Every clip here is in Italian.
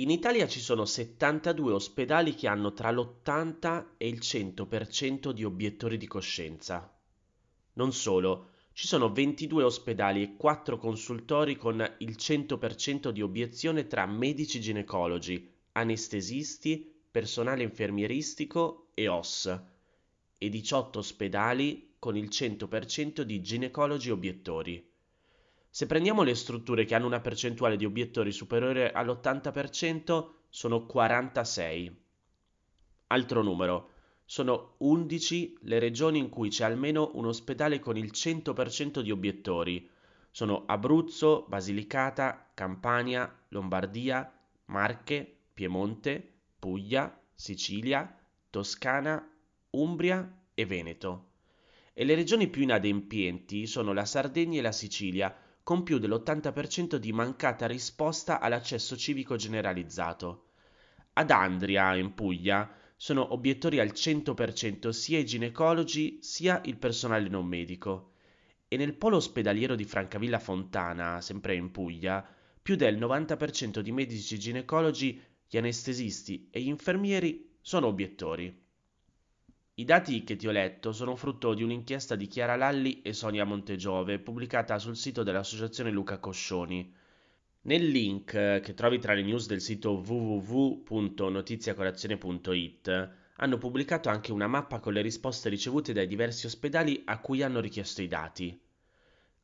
In Italia ci sono 72 ospedali che hanno tra l'80 e il 100% di obiettori di coscienza. Non solo, ci sono 22 ospedali e 4 consultori con il 100% di obiezione tra medici ginecologi, anestesisti, personale infermieristico e OSS, e 18 ospedali con il 100% di ginecologi obiettori. Se prendiamo le strutture che hanno una percentuale di obiettori superiore all'80%, sono 46. Altro numero, sono 11 le regioni in cui c'è almeno un ospedale con il 100% di obiettori. Sono Abruzzo, Basilicata, Campania, Lombardia, Marche, Piemonte, Puglia, Sicilia, Toscana, Umbria e Veneto. E le regioni più inadempienti sono la Sardegna e la Sicilia, con più dell'80% di mancata risposta all'accesso civico generalizzato. Ad Andria, in Puglia, sono obiettori al 100% sia i ginecologi sia il personale non medico. E nel polo ospedaliero di Francavilla Fontana, sempre in Puglia, più del 90% di medici ginecologi, gli anestesisti e gli infermieri sono obiettori. I dati che ti ho letto sono frutto di un'inchiesta di Chiara Lalli e Sonia Montegiove, pubblicata sul sito dell'associazione Luca Coscioni. Nel link che trovi tra le news del sito www.notiziacolazione.it hanno pubblicato anche una mappa con le risposte ricevute dai diversi ospedali a cui hanno richiesto i dati.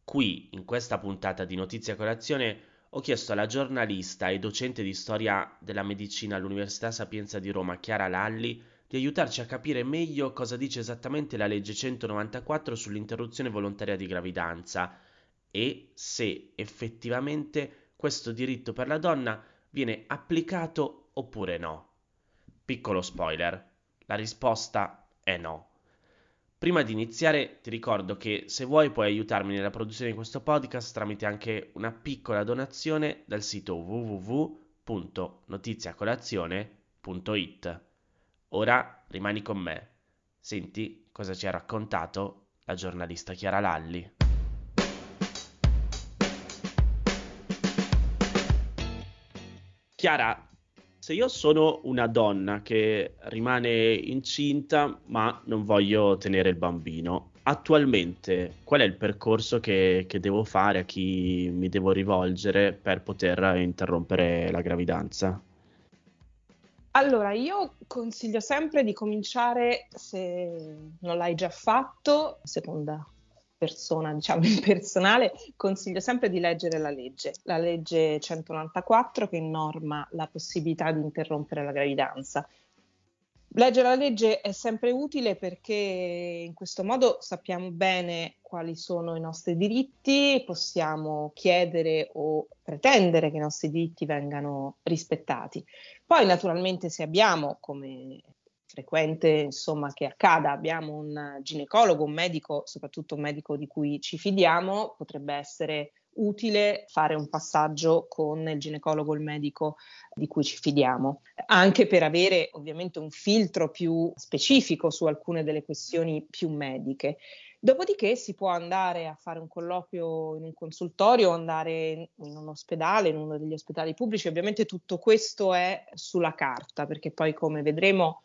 Qui, in questa puntata di Notizia Colazione, ho chiesto alla giornalista e docente di storia della medicina all'Università Sapienza di Roma, Chiara Lalli, di aiutarci a capire meglio cosa dice esattamente la legge 194 sull'interruzione volontaria di gravidanza e se effettivamente questo diritto per la donna viene applicato oppure no. Piccolo spoiler, la risposta è no. Prima di iniziare ti ricordo che se vuoi puoi aiutarmi nella produzione di questo podcast tramite anche una piccola donazione dal sito www.notiziacolazione.it. Ora rimani con me. Senti cosa ci ha raccontato la giornalista Chiara Lalli. Chiara, se io sono una donna che rimane incinta ma non voglio tenere il bambino, attualmente qual è il percorso che devo fare, a chi mi devo rivolgere per poter interrompere la gravidanza? Allora, io consiglio sempre di cominciare, se non l'hai già fatto, seconda persona, diciamo impersonale, consiglio sempre di leggere la legge 194 che norma la possibilità di interrompere la gravidanza. Leggere la legge è sempre utile perché in questo modo sappiamo bene quali sono i nostri diritti, possiamo chiedere o pretendere che i nostri diritti vengano rispettati. Poi naturalmente se abbiamo, come frequente insomma che accada, abbiamo un ginecologo, un medico, soprattutto un medico di cui ci fidiamo, potrebbe essere utile fare un passaggio con il ginecologo, il medico di cui ci fidiamo, anche per avere ovviamente un filtro più specifico su alcune delle questioni più mediche. Dopodiché si può andare a fare un colloquio in un consultorio, andare in un ospedale, in uno degli ospedali pubblici. Ovviamente tutto questo è sulla carta, perché poi, come vedremo,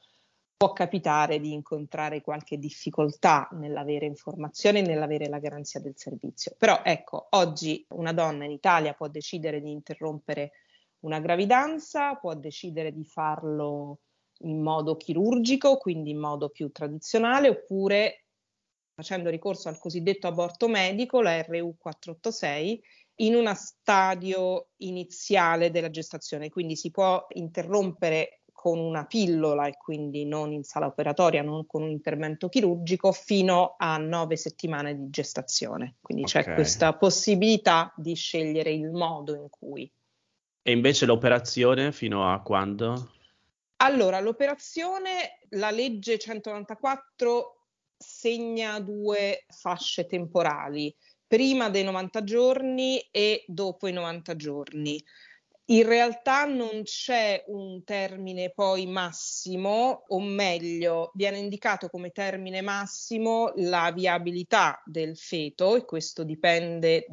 può capitare di incontrare qualche difficoltà nell'avere informazioni, nell'avere la garanzia del servizio. Però ecco, oggi una donna in Italia può decidere di interrompere una gravidanza, può decidere di farlo in modo chirurgico, quindi in modo più tradizionale, oppure facendo ricorso al cosiddetto aborto medico, la RU486, in uno stadio iniziale della gestazione. Quindi si può interrompere con una pillola e quindi non in sala operatoria, non con un intervento chirurgico, fino a 9 settimane di gestazione. Quindi okay, c'è questa possibilità di scegliere il modo in cui. E invece l'operazione fino a quando? Allora, l'operazione, la legge 194 segna due fasce temporali, prima dei 90 giorni e dopo i 90 giorni. In realtà non c'è un termine poi massimo, o meglio, viene indicato come termine massimo la viabilità del feto, e questo dipende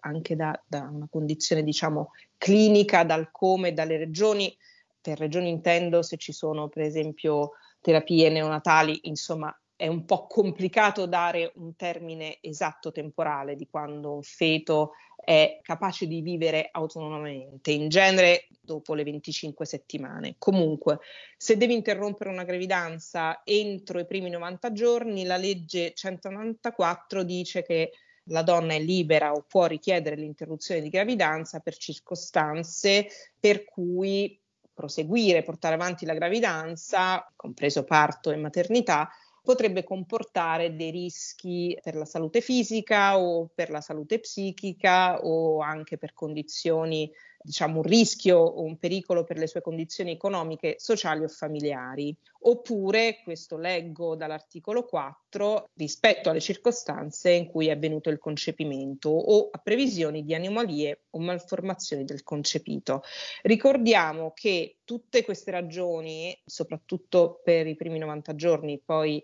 anche da una condizione, diciamo, clinica, dal come, dalle regioni. Per regioni intendo se ci sono per esempio terapie neonatali, insomma è un po' complicato dare un termine esatto temporale di quando un feto è capace di vivere autonomamente, in genere dopo le 25 settimane. Comunque, se devi interrompere una gravidanza entro i primi 90 giorni, la legge 194 dice che la donna è libera o può richiedere l'interruzione di gravidanza per circostanze per cui proseguire, portare avanti la gravidanza, compreso parto e maternità, potrebbe comportare dei rischi per la salute fisica o per la salute psichica o anche per condizioni, diciamo un rischio o un pericolo per le sue condizioni economiche, sociali o familiari. Oppure, questo leggo dall'articolo 4, rispetto alle circostanze in cui è avvenuto il concepimento o a previsioni di anomalie o malformazioni del concepito. Ricordiamo che tutte queste ragioni, soprattutto per i primi 90 giorni, poi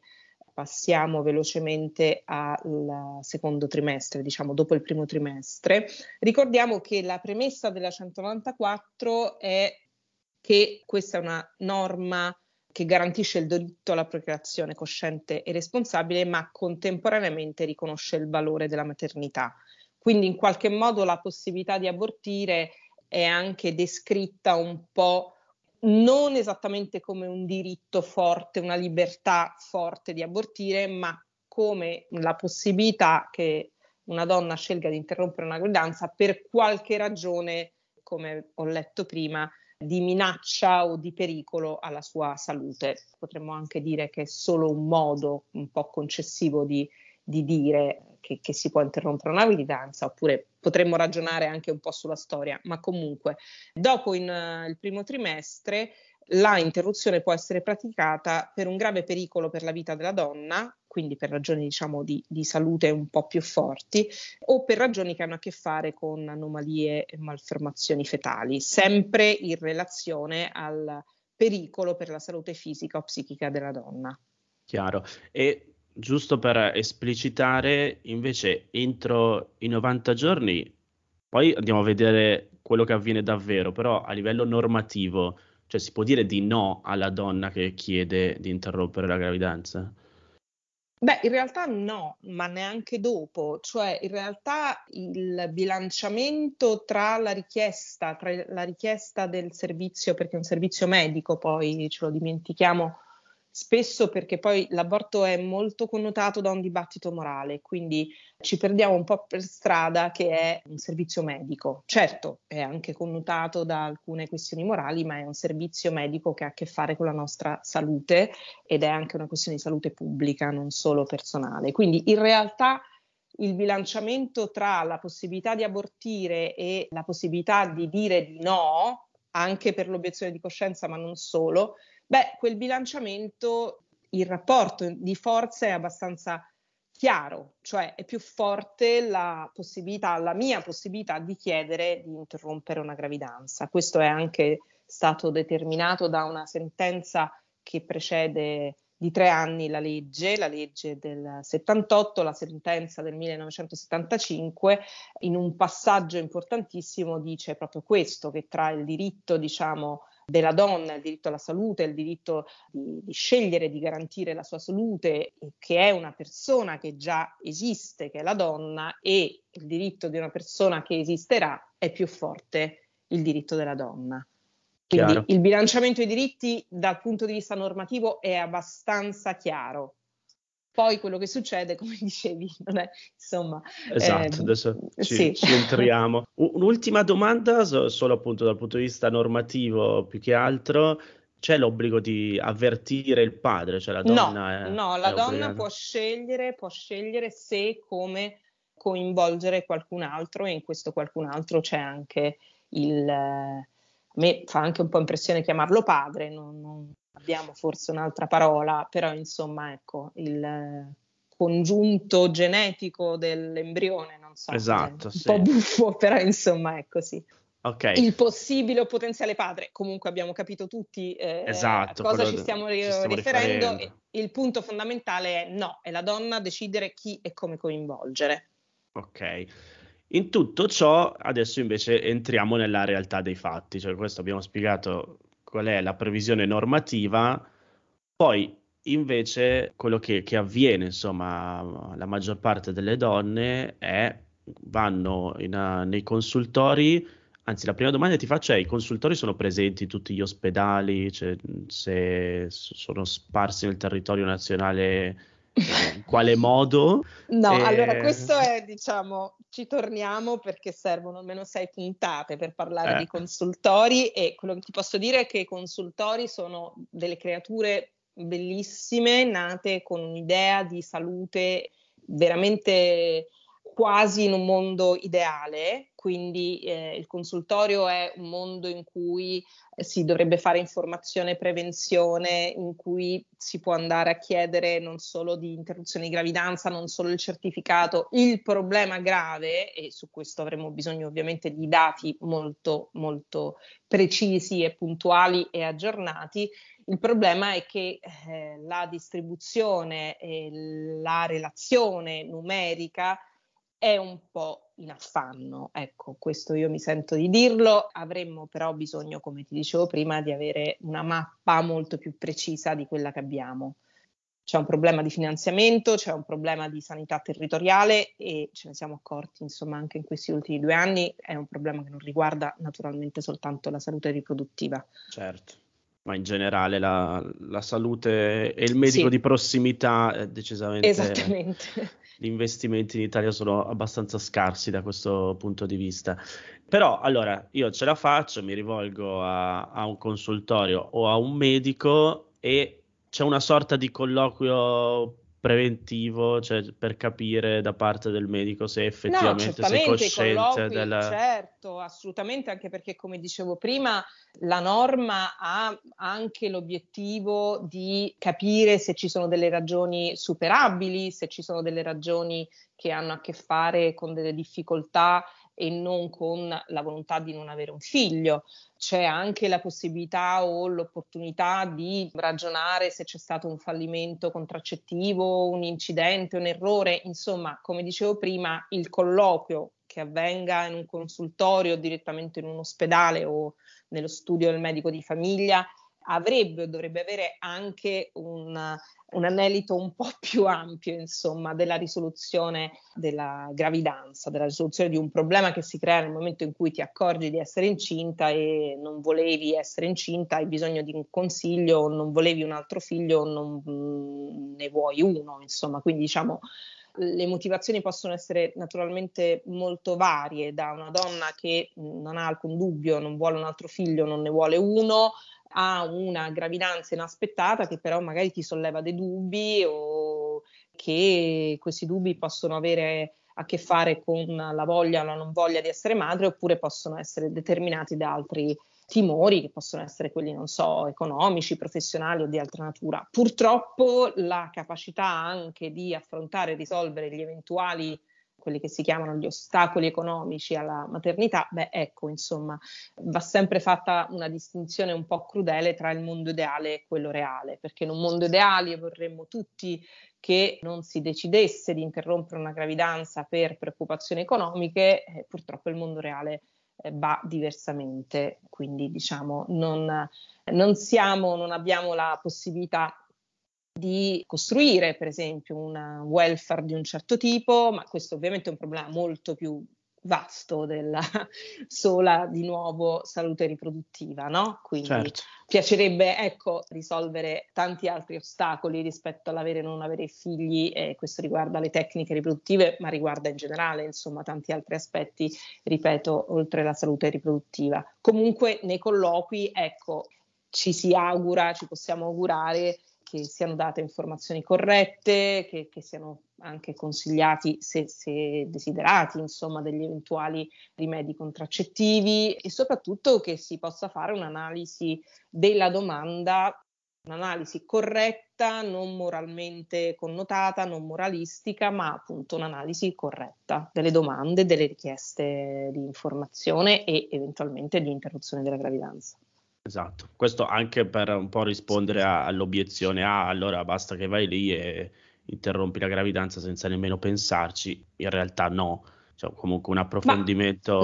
passiamo velocemente al secondo trimestre, diciamo dopo il primo trimestre. Ricordiamo che la premessa della 194 è che questa è una norma che garantisce il diritto alla procreazione cosciente e responsabile, ma contemporaneamente riconosce il valore della maternità. Quindi in qualche modo la possibilità di abortire è anche descritta un po' non esattamente come un diritto forte, una libertà forte di abortire, ma come la possibilità che una donna scelga di interrompere una gravidanza per qualche ragione, come ho letto prima, di minaccia o di pericolo alla sua salute. Potremmo anche dire che è solo un modo un po' concessivo di dire che si può interrompere una gravidanza, oppure potremmo ragionare anche un po' sulla storia, ma comunque dopo il primo trimestre la interruzione può essere praticata per un grave pericolo per la vita della donna, quindi per ragioni diciamo di salute un po' più forti, o per ragioni che hanno a che fare con anomalie e malformazioni fetali, sempre in relazione al pericolo per la salute fisica o psichica della donna. Chiaro. E giusto per esplicitare, invece, entro i 90 giorni, poi andiamo a vedere quello che avviene davvero, però a livello normativo, cioè si può dire di no alla donna che chiede di interrompere la gravidanza? Beh, in realtà no, ma neanche dopo, cioè in realtà il bilanciamento tra la richiesta del servizio, perché è un servizio medico, poi ce lo dimentichiamo spesso perché poi l'aborto è molto connotato da un dibattito morale, quindi ci perdiamo un po' per strada che è un servizio medico. Certo, è anche connotato da alcune questioni morali, ma è un servizio medico che ha a che fare con la nostra salute ed è anche una questione di salute pubblica, non solo personale. Quindi in realtà il bilanciamento tra la possibilità di abortire e la possibilità di dire di no, anche per l'obiezione di coscienza, ma non solo, beh, quel bilanciamento, il rapporto di forza è abbastanza chiaro, cioè è più forte la mia possibilità di chiedere di interrompere una gravidanza. Questo è anche stato determinato da una sentenza che precede di 3 anni la legge del 78, la sentenza del 1975, in un passaggio importantissimo dice proprio questo, che tra il diritto, diciamo, della donna, il diritto alla salute, il diritto di scegliere, di garantire la sua salute, che è una persona che già esiste, che è la donna, e il diritto di una persona che esisterà, è più forte il diritto della donna. Quindi chiaro. Il bilanciamento dei diritti dal punto di vista normativo è abbastanza chiaro. Poi quello che succede, come dicevi, non è, insomma... Esatto, adesso ci entriamo. Un'ultima domanda, solo appunto dal punto di vista normativo più che altro, c'è l'obbligo di avvertire il padre? Cioè la donna la donna può scegliere se come coinvolgere qualcun altro, e in questo qualcun altro c'è anche il... A me fa anche un po' impressione chiamarlo padre, non abbiamo forse un'altra parola, però insomma ecco, il congiunto genetico dell'embrione, non so, esatto, sì. Un po' buffo, però insomma ecco sì. Okay. Il possibile o potenziale padre, comunque abbiamo capito tutti esatto, a cosa ci stiamo riferendo. Il punto fondamentale è no, è la donna a decidere chi e come coinvolgere. Ok. In tutto ciò adesso invece entriamo nella realtà dei fatti, cioè questo abbiamo spiegato qual è la previsione normativa, poi invece quello che avviene, insomma, la maggior parte delle donne è vanno nei consultori, anzi la prima domanda che ti faccio è: i consultori sono presenti in tutti gli ospedali, cioè, se sono sparsi nel territorio nazionale, in quale modo? No, allora questo è, diciamo, ci torniamo perché servono almeno 6 puntate per parlare di consultori, e quello che ti posso dire è che i consultori sono delle creature bellissime, nate con un'idea di salute veramente quasi in un mondo ideale, quindi il consultorio è un mondo in cui si dovrebbe fare informazione e prevenzione, in cui si può andare a chiedere non solo di interruzione di gravidanza, non solo il certificato. Il problema grave, e su questo avremo bisogno ovviamente di dati molto molto precisi e puntuali e aggiornati, il problema è che la distribuzione e la relazione numerica è un po' in affanno, ecco, questo io mi sento di dirlo. Avremmo però bisogno, come ti dicevo prima, di avere una mappa molto più precisa di quella che abbiamo. C'è un problema di finanziamento, c'è un problema di sanità territoriale, e ce ne siamo accorti, insomma, anche in questi ultimi 2 anni, è un problema che non riguarda naturalmente soltanto la salute riproduttiva. Certo, ma in generale la salute e il medico di prossimità è decisamente... Esattamente. Gli investimenti in Italia sono abbastanza scarsi da questo punto di vista. Però, allora, io ce la faccio, mi rivolgo a un consultorio o a un medico, e c'è una sorta di colloquio preventivo, cioè per capire da parte del medico se effettivamente sei cosciente della... Certo, assolutamente, anche perché, come dicevo prima, la norma ha anche l'obiettivo di capire se ci sono delle ragioni superabili, se ci sono delle ragioni che hanno a che fare con delle difficoltà e non con la volontà di non avere un figlio. C'è anche la possibilità o l'opportunità di ragionare se c'è stato un fallimento contraccettivo, un incidente, un errore. Insomma, come dicevo prima, il colloquio che avvenga in un consultorio, direttamente in un ospedale o nello studio del medico di famiglia, avrebbe o dovrebbe avere anche un anelito un po' più ampio, insomma, della risoluzione della gravidanza, della risoluzione di un problema che si crea nel momento in cui ti accorgi di essere incinta e non volevi essere incinta, hai bisogno di un consiglio, o non volevi un altro figlio, o non ne vuoi uno, insomma. Quindi, diciamo, le motivazioni possono essere naturalmente molto varie, da una donna che non ha alcun dubbio, non vuole un altro figlio, non ne vuole uno, a una gravidanza inaspettata che però magari ti solleva dei dubbi, o che questi dubbi possono avere a che fare con la voglia o la non voglia di essere madre, oppure possono essere determinati da altri timori che possono essere quelli, non so, economici, professionali o di altra natura. Purtroppo la capacità anche di affrontare e risolvere gli eventuali, quelli che si chiamano gli ostacoli economici alla maternità, beh, ecco, insomma, va sempre fatta una distinzione un po' crudele tra il mondo ideale e quello reale, perché in un mondo ideale vorremmo tutti che non si decidesse di interrompere una gravidanza per preoccupazioni economiche, purtroppo il mondo reale va diversamente, quindi, diciamo, non abbiamo la possibilità di costruire, per esempio, un welfare di un certo tipo, ma questo ovviamente è un problema molto più vasto della sola, di nuovo, salute riproduttiva, no? Quindi certo, piacerebbe, ecco, risolvere tanti altri ostacoli rispetto all'avere o non avere figli, questo riguarda le tecniche riproduttive, ma riguarda in generale, insomma, tanti altri aspetti, ripeto, oltre la salute riproduttiva. Comunque nei colloqui, ecco, ci possiamo augurare che siano date informazioni corrette, che siano anche consigliati, se desiderati, insomma, degli eventuali rimedi contraccettivi, e soprattutto che si possa fare un'analisi della domanda, un'analisi corretta, non moralmente connotata, non moralistica, ma appunto un'analisi corretta delle domande, delle richieste di informazione e eventualmente di interruzione della gravidanza. Esatto, questo anche per un po' rispondere all'obiezione, allora basta che vai lì e interrompi la gravidanza senza nemmeno pensarci. In realtà no, cioè, comunque un approfondimento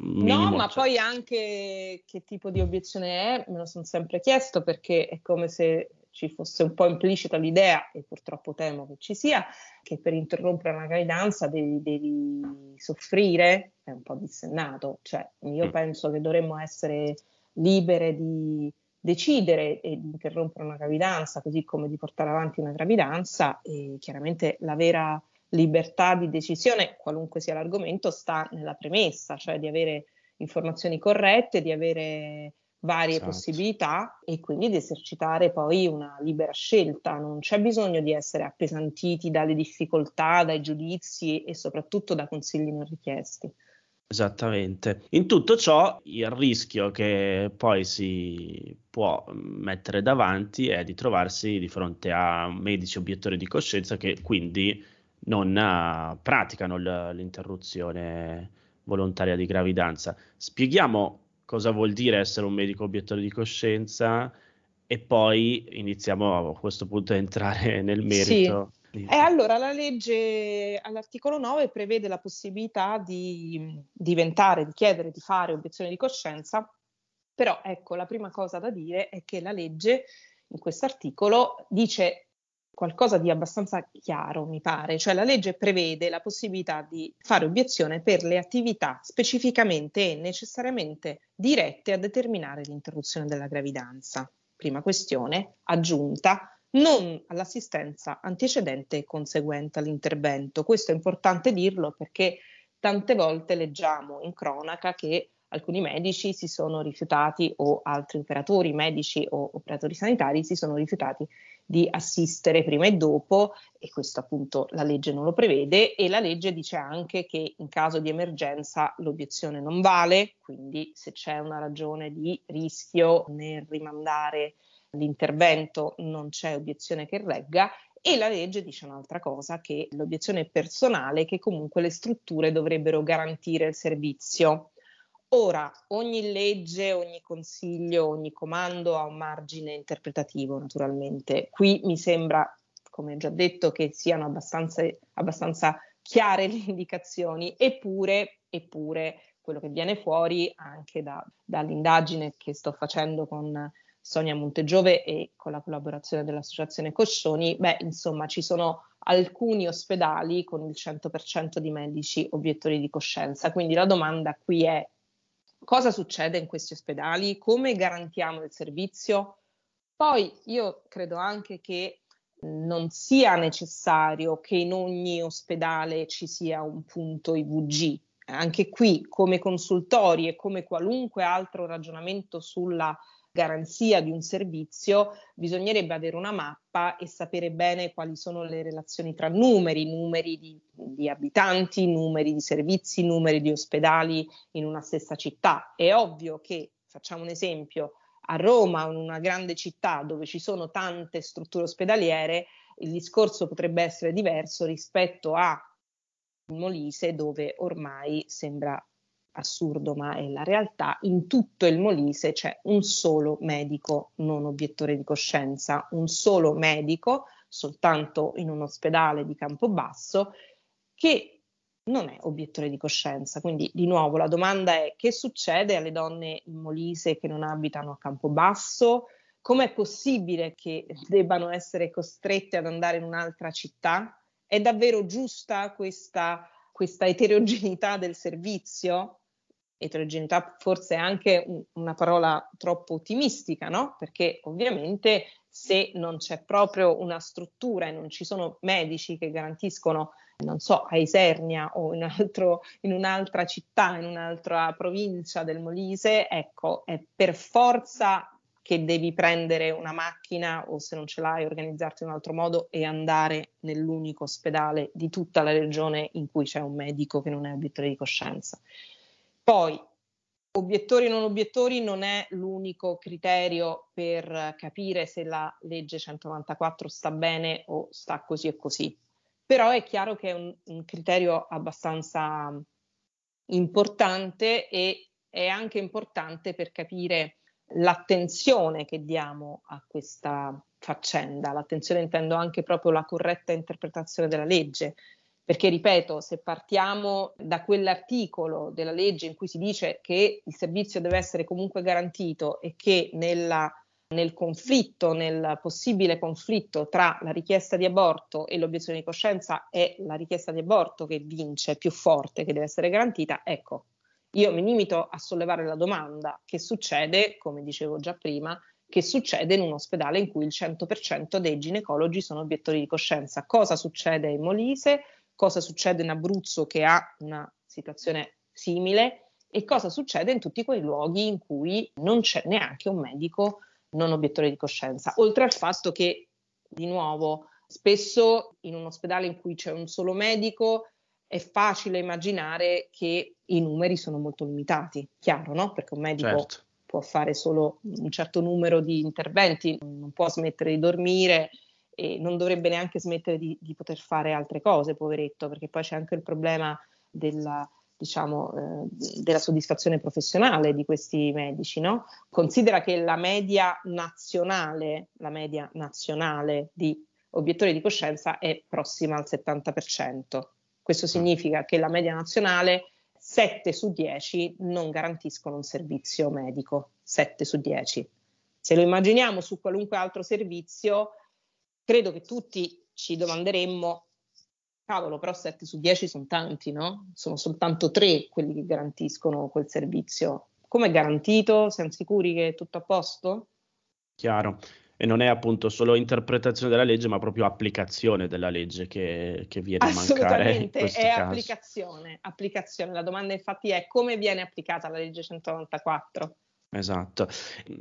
minimo. No, ma cioè, poi anche che tipo di obiezione è, me lo sono sempre chiesto, perché è come se ci fosse un po' implicita l'idea, e purtroppo temo che ci sia, che per interrompere una gravidanza devi soffrire. È un po' dissennato, cioè io penso che dovremmo essere libere di decidere e di interrompere una gravidanza, così come di portare avanti una gravidanza, e chiaramente la vera libertà di decisione, qualunque sia l'argomento, sta nella premessa, cioè di avere informazioni corrette, di avere varie possibilità e quindi di esercitare poi una libera scelta. Non c'è bisogno di essere appesantiti dalle difficoltà, dai giudizi e soprattutto da consigli non richiesti. Esattamente. In tutto ciò il rischio che poi si può mettere davanti è di trovarsi di fronte a medici obiettori di coscienza che quindi non praticano l'interruzione volontaria di gravidanza. Spieghiamo cosa vuol dire essere un medico obiettore di coscienza e poi iniziamo a questo punto a entrare nel merito. Sì. Allora la legge all'articolo 9 prevede la possibilità di diventare, di chiedere, di fare obiezione di coscienza, però ecco la prima cosa da dire è che la legge in questo articolo dice qualcosa di abbastanza chiaro, mi pare, cioè la legge prevede la possibilità di fare obiezione per le attività specificamente e necessariamente dirette a determinare l'interruzione della gravidanza. Prima questione aggiunta: non all'assistenza antecedente e conseguente all'intervento. Questo è importante dirlo perché tante volte leggiamo in cronaca che alcuni medici si sono rifiutati, o altri operatori medici o operatori sanitari si sono rifiutati di assistere prima e dopo, e questo appunto la legge non lo prevede. E la legge dice anche che in caso di emergenza l'obiezione non vale, quindi se c'è una ragione di rischio nel rimandare l'intervento non c'è obiezione che regga. E la legge dice un'altra cosa, che l'obiezione personale, che comunque le strutture dovrebbero garantire il servizio. Ora, ogni legge, ogni consiglio, ogni comando ha un margine interpretativo, naturalmente. Qui mi sembra, come già detto, che siano abbastanza chiare le indicazioni, eppure quello che viene fuori anche dall'indagine che sto facendo con Sonia Montegiove e con la collaborazione dell'associazione Coscioni, insomma ci sono alcuni ospedali con il 100% di medici obiettori di coscienza, quindi la domanda qui è: cosa succede in questi ospedali? Come garantiamo il servizio? Poi io credo anche che non sia necessario che in ogni ospedale ci sia un punto IVG, anche qui come consultori e come qualunque altro ragionamento sulla garanzia di un servizio, bisognerebbe avere una mappa e sapere bene quali sono le relazioni tra numeri di abitanti, numeri di servizi, numeri di ospedali in una stessa città. È ovvio che, facciamo un esempio, a Roma, in una grande città dove ci sono tante strutture ospedaliere, il discorso potrebbe essere diverso rispetto a Molise, dove ormai sembra assurdo, ma è la realtà, in tutto il Molise c'è un solo medico non obiettore di coscienza, un solo medico soltanto in un ospedale di Campobasso che non è obiettore di coscienza. Quindi di nuovo la domanda è: che succede alle donne in Molise che non abitano a Campobasso? Com'è possibile che debbano essere costrette ad andare in un'altra città? È davvero giusta questa eterogeneità del servizio? Eterogeneità forse è anche una parola troppo ottimistica, no? Perché ovviamente se non c'è proprio una struttura e non ci sono medici che garantiscono, non so, a Isernia o in un'altra città, in un'altra provincia del Molise, ecco, è per forza che devi prendere una macchina, o se non ce l'hai organizzarti in un altro modo e andare nell'unico ospedale di tutta la regione in cui c'è un medico che non è obiettore di coscienza. Poi, obiettori e non obiettori non è l'unico criterio per capire se la legge 194 sta bene o sta così e così, però è chiaro che è un criterio abbastanza importante, e è anche importante per capire l'attenzione che diamo a questa faccenda. L'attenzione intendo anche proprio la corretta interpretazione della legge, Perché, ripeto, se partiamo da quell'articolo della legge in cui si dice che il servizio deve essere comunque garantito e che nel possibile conflitto tra la richiesta di aborto e l'obiezione di coscienza è la richiesta di aborto che vince, più forte, che deve essere garantita, ecco, io mi limito a sollevare la domanda che succede, come dicevo già prima, che succede in un ospedale in cui il 100% dei ginecologi sono obiettori di coscienza. Cosa succede in Molise? Cosa succede in Abruzzo, che ha una situazione simile? E cosa succede in tutti quei luoghi in cui non c'è neanche un medico non obiettore di coscienza, oltre al fatto che, di nuovo, spesso in un ospedale in cui c'è un solo medico è facile immaginare che i numeri sono molto limitati, chiaro, no? Perché un medico certo. può fare solo un certo numero di interventi, non può smettere di dormire e non dovrebbe neanche smettere di poter fare altre cose, poveretto, perché poi c'è anche il problema della soddisfazione professionale di questi medici, no? Considera che la media nazionale di obiettori di coscienza è prossima al 70%. Questo significa che la media nazionale 7 su 10 non garantiscono un servizio medico, 7 su 10. Se lo immaginiamo su qualunque altro servizio, credo che tutti ci domanderemmo: cavolo, però 7 su 10 sono tanti, no? Sono soltanto 3 quelli che garantiscono quel servizio. Com'è garantito? Siamo sicuri che è tutto a posto? Chiaro. E non è appunto solo interpretazione della legge, ma proprio applicazione della legge che viene a mancare in questo caso. Assolutamente, è applicazione. La domanda infatti è: come viene applicata la legge 194? Esatto,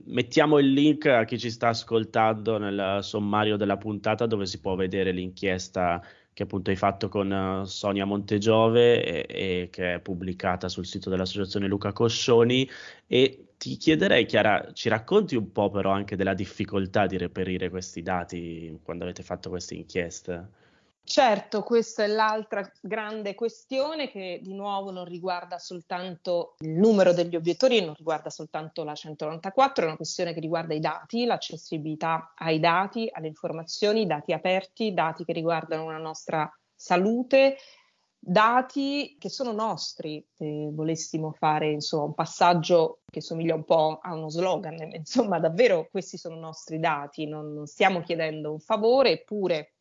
mettiamo il link a chi ci sta ascoltando nel sommario della puntata, dove si può vedere l'inchiesta che appunto hai fatto con Sonia Montegiove e che è pubblicata sul sito dell'associazione Luca Coscioni. E ti chiederei, Chiara, ci racconti un po' però anche della difficoltà di reperire questi dati quando avete fatto queste inchieste? Certo, questa è l'altra grande questione, che di nuovo non riguarda soltanto il numero degli obiettori, non riguarda soltanto la 194, è una questione che riguarda i dati, l'accessibilità ai dati, alle informazioni, dati aperti, dati che riguardano la nostra salute, dati che sono nostri. Se volessimo fare un passaggio che somiglia un po' a uno slogan, davvero questi sono nostri dati, non stiamo chiedendo un favore, eppure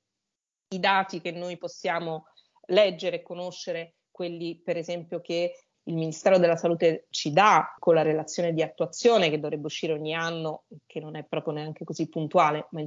i dati che noi possiamo leggere e conoscere, quelli per esempio che il Ministero della Salute ci dà con la relazione di attuazione che dovrebbe uscire ogni anno, che non è proprio neanche così puntuale, ma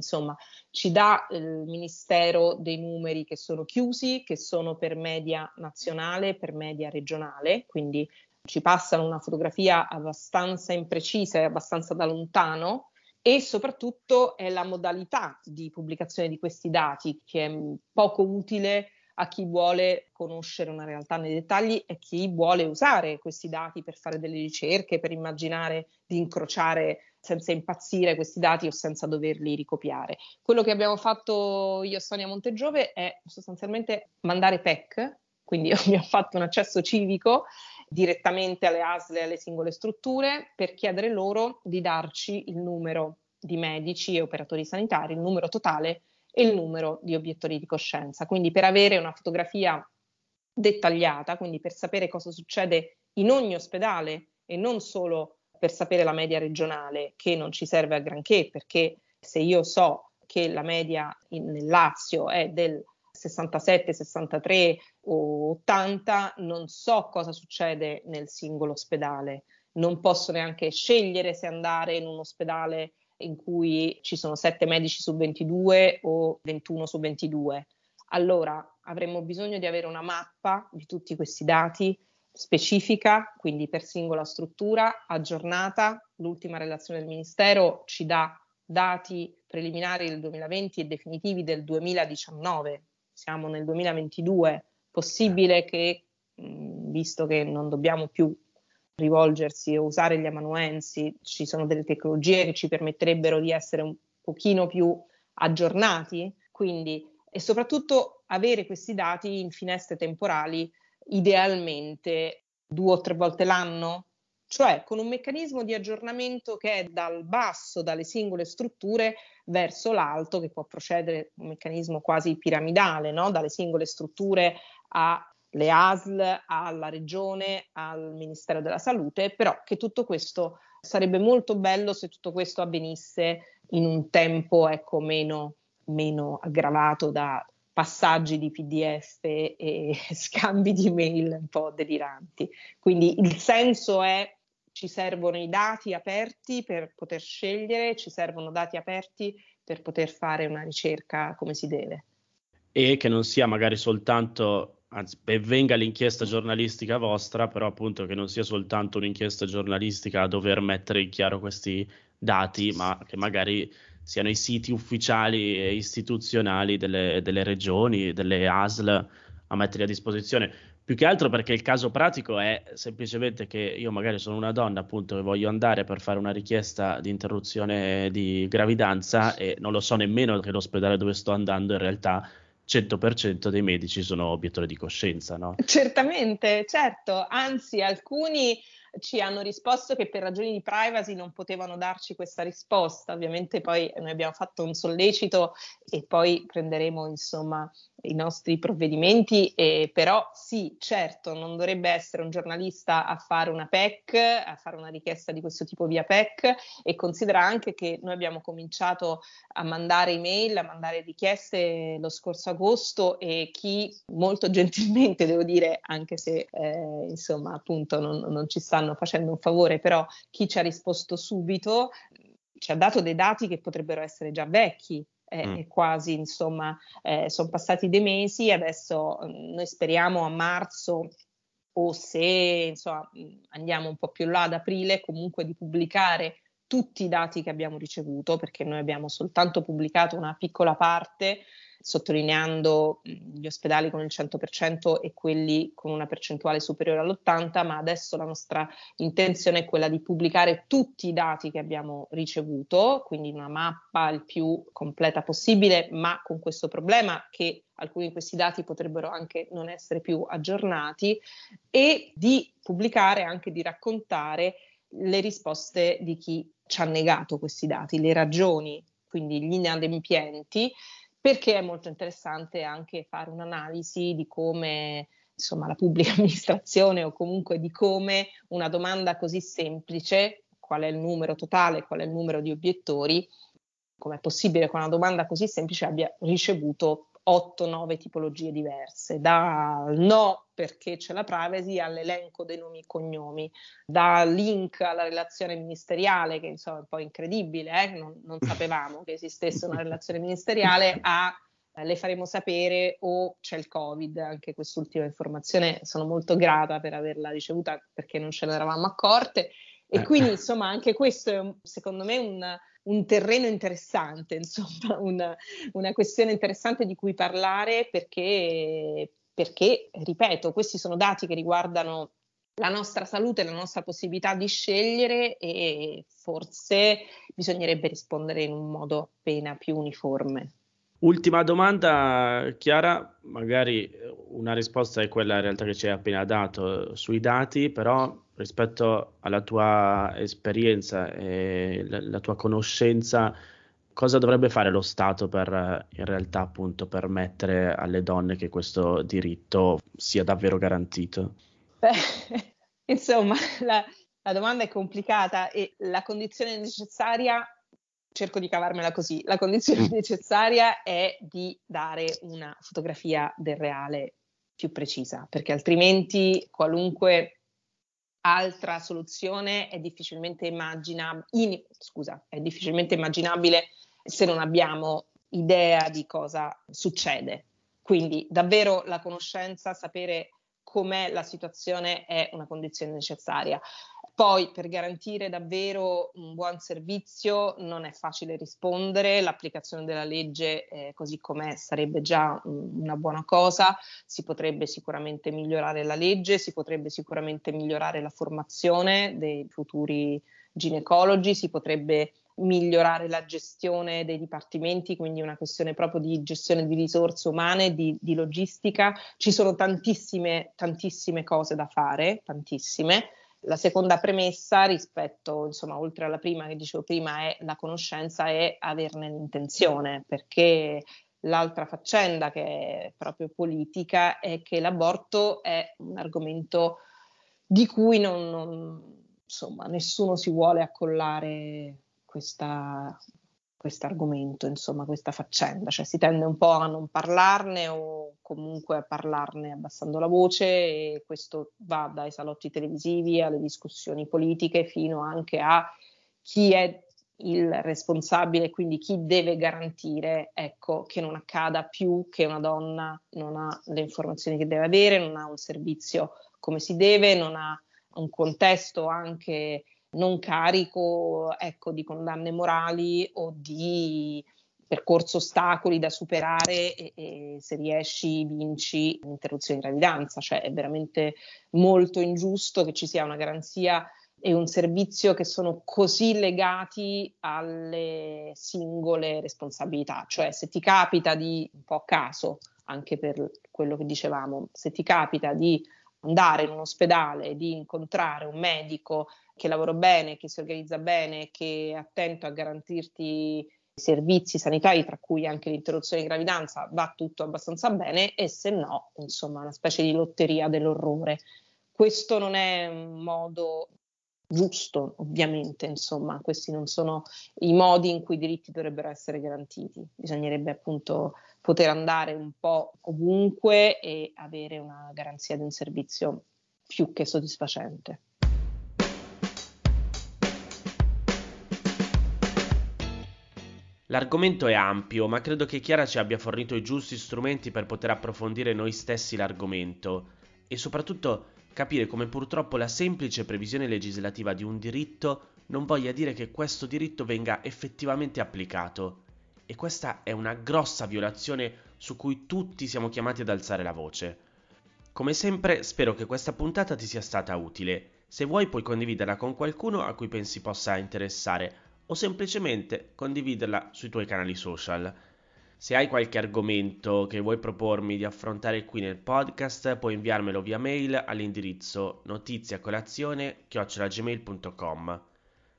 ci dà il Ministero dei numeri che sono chiusi, che sono per media nazionale, per media regionale, quindi ci passano una fotografia abbastanza imprecisa e abbastanza da lontano. E soprattutto è la modalità di pubblicazione di questi dati che è poco utile a chi vuole conoscere una realtà nei dettagli e chi vuole usare questi dati per fare delle ricerche, per immaginare di incrociare senza impazzire questi dati o senza doverli ricopiare. Quello che abbiamo fatto io e Sonia Montegiove è sostanzialmente mandare PEC, quindi abbiamo fatto un accesso civico direttamente alle ASL e alle singole strutture per chiedere loro di darci il numero di medici e operatori sanitari, il numero totale e il numero di obiettori di coscienza. Quindi per avere una fotografia dettagliata, quindi per sapere cosa succede in ogni ospedale e non solo per sapere la media regionale, che non ci serve a granché, perché se io so che la media nel Lazio è del 67, 63 o 80, non so cosa succede nel singolo ospedale, non posso neanche scegliere se andare in un ospedale in cui ci sono 7 medici su 22 o 21 su 22. Allora avremmo bisogno di avere una mappa di tutti questi dati specifica, quindi per singola struttura, aggiornata. L'ultima relazione del Ministero ci dà dati preliminari del 2020 e definitivi del 2019. Siamo nel 2022, possibile che, visto che non dobbiamo più rivolgersi o usare gli amanuensi, ci sono delle tecnologie che ci permetterebbero di essere un pochino più aggiornati, quindi, e soprattutto avere questi dati in finestre temporali, idealmente 2 o 3 volte l'anno, cioè con un meccanismo di aggiornamento che è dal basso, dalle singole strutture, verso l'alto, che può procedere un meccanismo quasi piramidale, no? Dalle singole strutture alle ASL, alla Regione, al Ministero della Salute, però che tutto questo sarebbe molto bello se tutto questo avvenisse in un tempo meno aggravato da passaggi di PDF e scambi di mail un po' deliranti. Quindi il senso è: ci servono i dati aperti per poter scegliere, ci servono dati aperti per poter fare una ricerca come si deve. E che non sia magari soltanto, anzi, ben venga l'inchiesta giornalistica vostra, però appunto che non sia soltanto un'inchiesta giornalistica a dover mettere in chiaro questi dati, ma che magari siano i siti ufficiali e istituzionali delle regioni, delle ASL a metterli a disposizione. Più che altro perché il caso pratico è semplicemente che io magari sono una donna, appunto, che voglio andare per fare una richiesta di interruzione di gravidanza e non lo so nemmeno che l'ospedale dove sto andando in realtà 100% dei medici sono obiettori di coscienza, no? Certamente, certo, anzi alcuni ci hanno risposto che per ragioni di privacy non potevano darci questa risposta. Ovviamente poi noi abbiamo fatto un sollecito e poi prenderemo insomma i nostri provvedimenti, però sì, certo, non dovrebbe essere un giornalista a fare una PEC, a fare una richiesta di questo tipo via PEC. E considera anche che noi abbiamo cominciato a mandare email, a mandare richieste lo scorso agosto, e chi molto gentilmente, devo dire, anche se insomma appunto non ci stanno facendo un favore, però chi ci ha risposto subito ci ha dato dei dati che potrebbero essere già vecchi. Quasi insomma sono passati dei mesi, adesso noi speriamo a marzo, o se insomma andiamo un po' più là ad aprile, comunque di pubblicare tutti i dati che abbiamo ricevuto, perché noi abbiamo soltanto pubblicato una piccola parte, sottolineando gli ospedali con il 100% e quelli con una percentuale superiore all'80%, ma adesso la nostra intenzione è quella di pubblicare tutti i dati che abbiamo ricevuto, quindi una mappa il più completa possibile, ma con questo problema che alcuni di questi dati potrebbero anche non essere più aggiornati, e di pubblicare, anche di raccontare le risposte di chi ci ha negato questi dati, le ragioni, quindi gli inadempienti, perché è molto interessante anche fare un'analisi di come insomma la pubblica amministrazione, o comunque di come una domanda così semplice, qual è il numero totale, qual è il numero di obiettori, com'è possibile che una domanda così semplice abbia ricevuto 8-9 tipologie diverse, dal no perché c'è la privacy all'elenco dei nomi e cognomi, da link alla relazione ministeriale, che insomma è un po' incredibile, non sapevamo che esistesse una relazione ministeriale, a le faremo sapere o c'è il Covid. Anche quest'ultima informazione sono molto grata per averla ricevuta, perché non ce ne eravamo accorte, e quindi insomma anche questo è secondo me un terreno interessante, insomma una questione interessante di cui parlare, perché, ripeto, questi sono dati che riguardano la nostra salute, la nostra possibilità di scegliere, e forse bisognerebbe rispondere in un modo appena più uniforme. Ultima domanda, Chiara, magari una risposta è quella in realtà che ci hai appena dato sui dati, però rispetto alla tua esperienza e la tua conoscenza, cosa dovrebbe fare lo Stato per in realtà appunto permettere alle donne che questo diritto sia davvero garantito? Beh, insomma, la domanda è complicata, e la condizione necessaria, cerco di cavarmela così, la condizione necessaria è di dare una fotografia del reale più precisa, perché altrimenti qualunque altra soluzione è difficilmente immaginabile se non abbiamo idea di cosa succede. Quindi davvero la conoscenza, sapere com'è la situazione, è una condizione necessaria. Poi per garantire davvero un buon servizio non è facile rispondere, l'applicazione della legge così com'è sarebbe già una buona cosa, si potrebbe sicuramente migliorare la legge, si potrebbe sicuramente migliorare la formazione dei futuri ginecologi, si potrebbe migliorare la gestione dei dipartimenti, quindi una questione proprio di gestione di risorse umane, di logistica. Ci sono tantissime cose da fare, tantissime. La seconda premessa rispetto, insomma, oltre alla prima che dicevo prima, è la conoscenza e averne l'intenzione, perché L'altra faccenda, che è proprio politica, è che l'aborto è un argomento di cui insomma, nessuno si vuole accollare questo argomento, insomma, questa faccenda, cioè si tende un po' a non parlarne o comunque a parlarne abbassando la voce, e questo va dai salotti televisivi alle discussioni politiche fino anche a chi è il responsabile, quindi chi deve garantire, ecco, che non accada più che una donna non ha le informazioni che deve avere, non ha un servizio come si deve, non ha un contesto anche non carico, ecco, di condanne morali o di percorso ostacoli da superare e se riesci vinci l'interruzione di gravidanza. Cioè è veramente molto ingiusto che ci sia una garanzia e un servizio che sono così legati alle singole responsabilità. Cioè se ti capita di, un po' a caso, anche per quello che dicevamo, se ti capita di andare in un ospedale, di incontrare un medico che lavora bene, che si organizza bene, che è attento a garantirti servizi sanitari, tra cui anche l'interruzione di gravidanza, va tutto abbastanza bene, e se no, insomma, una specie di lotteria dell'orrore. Questo non è un modo giusto, ovviamente, insomma, questi non sono i modi in cui i diritti dovrebbero essere garantiti. Bisognerebbe appunto poter andare un po' ovunque e avere una garanzia di un servizio più che soddisfacente. L'argomento è ampio, ma credo che Chiara ci abbia fornito i giusti strumenti per poter approfondire noi stessi l'argomento e soprattutto capire come purtroppo la semplice previsione legislativa di un diritto non voglia dire che questo diritto venga effettivamente applicato, e questa è una grossa violazione su cui tutti siamo chiamati ad alzare la voce. Come sempre spero che questa puntata ti sia stata utile. Se vuoi puoi condividerla con qualcuno a cui pensi possa interessare, o semplicemente condividerla sui tuoi canali social. Se hai qualche argomento che vuoi propormi di affrontare qui nel podcast, puoi inviarmelo via mail all'indirizzo notiziacolazione@gmail.com.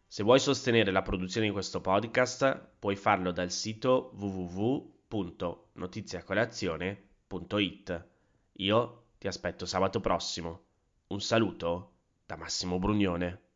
Se vuoi sostenere la produzione di questo podcast, puoi farlo dal sito www.notiziacolazione.it. Io ti aspetto sabato prossimo. Un saluto da Massimo Brugnone.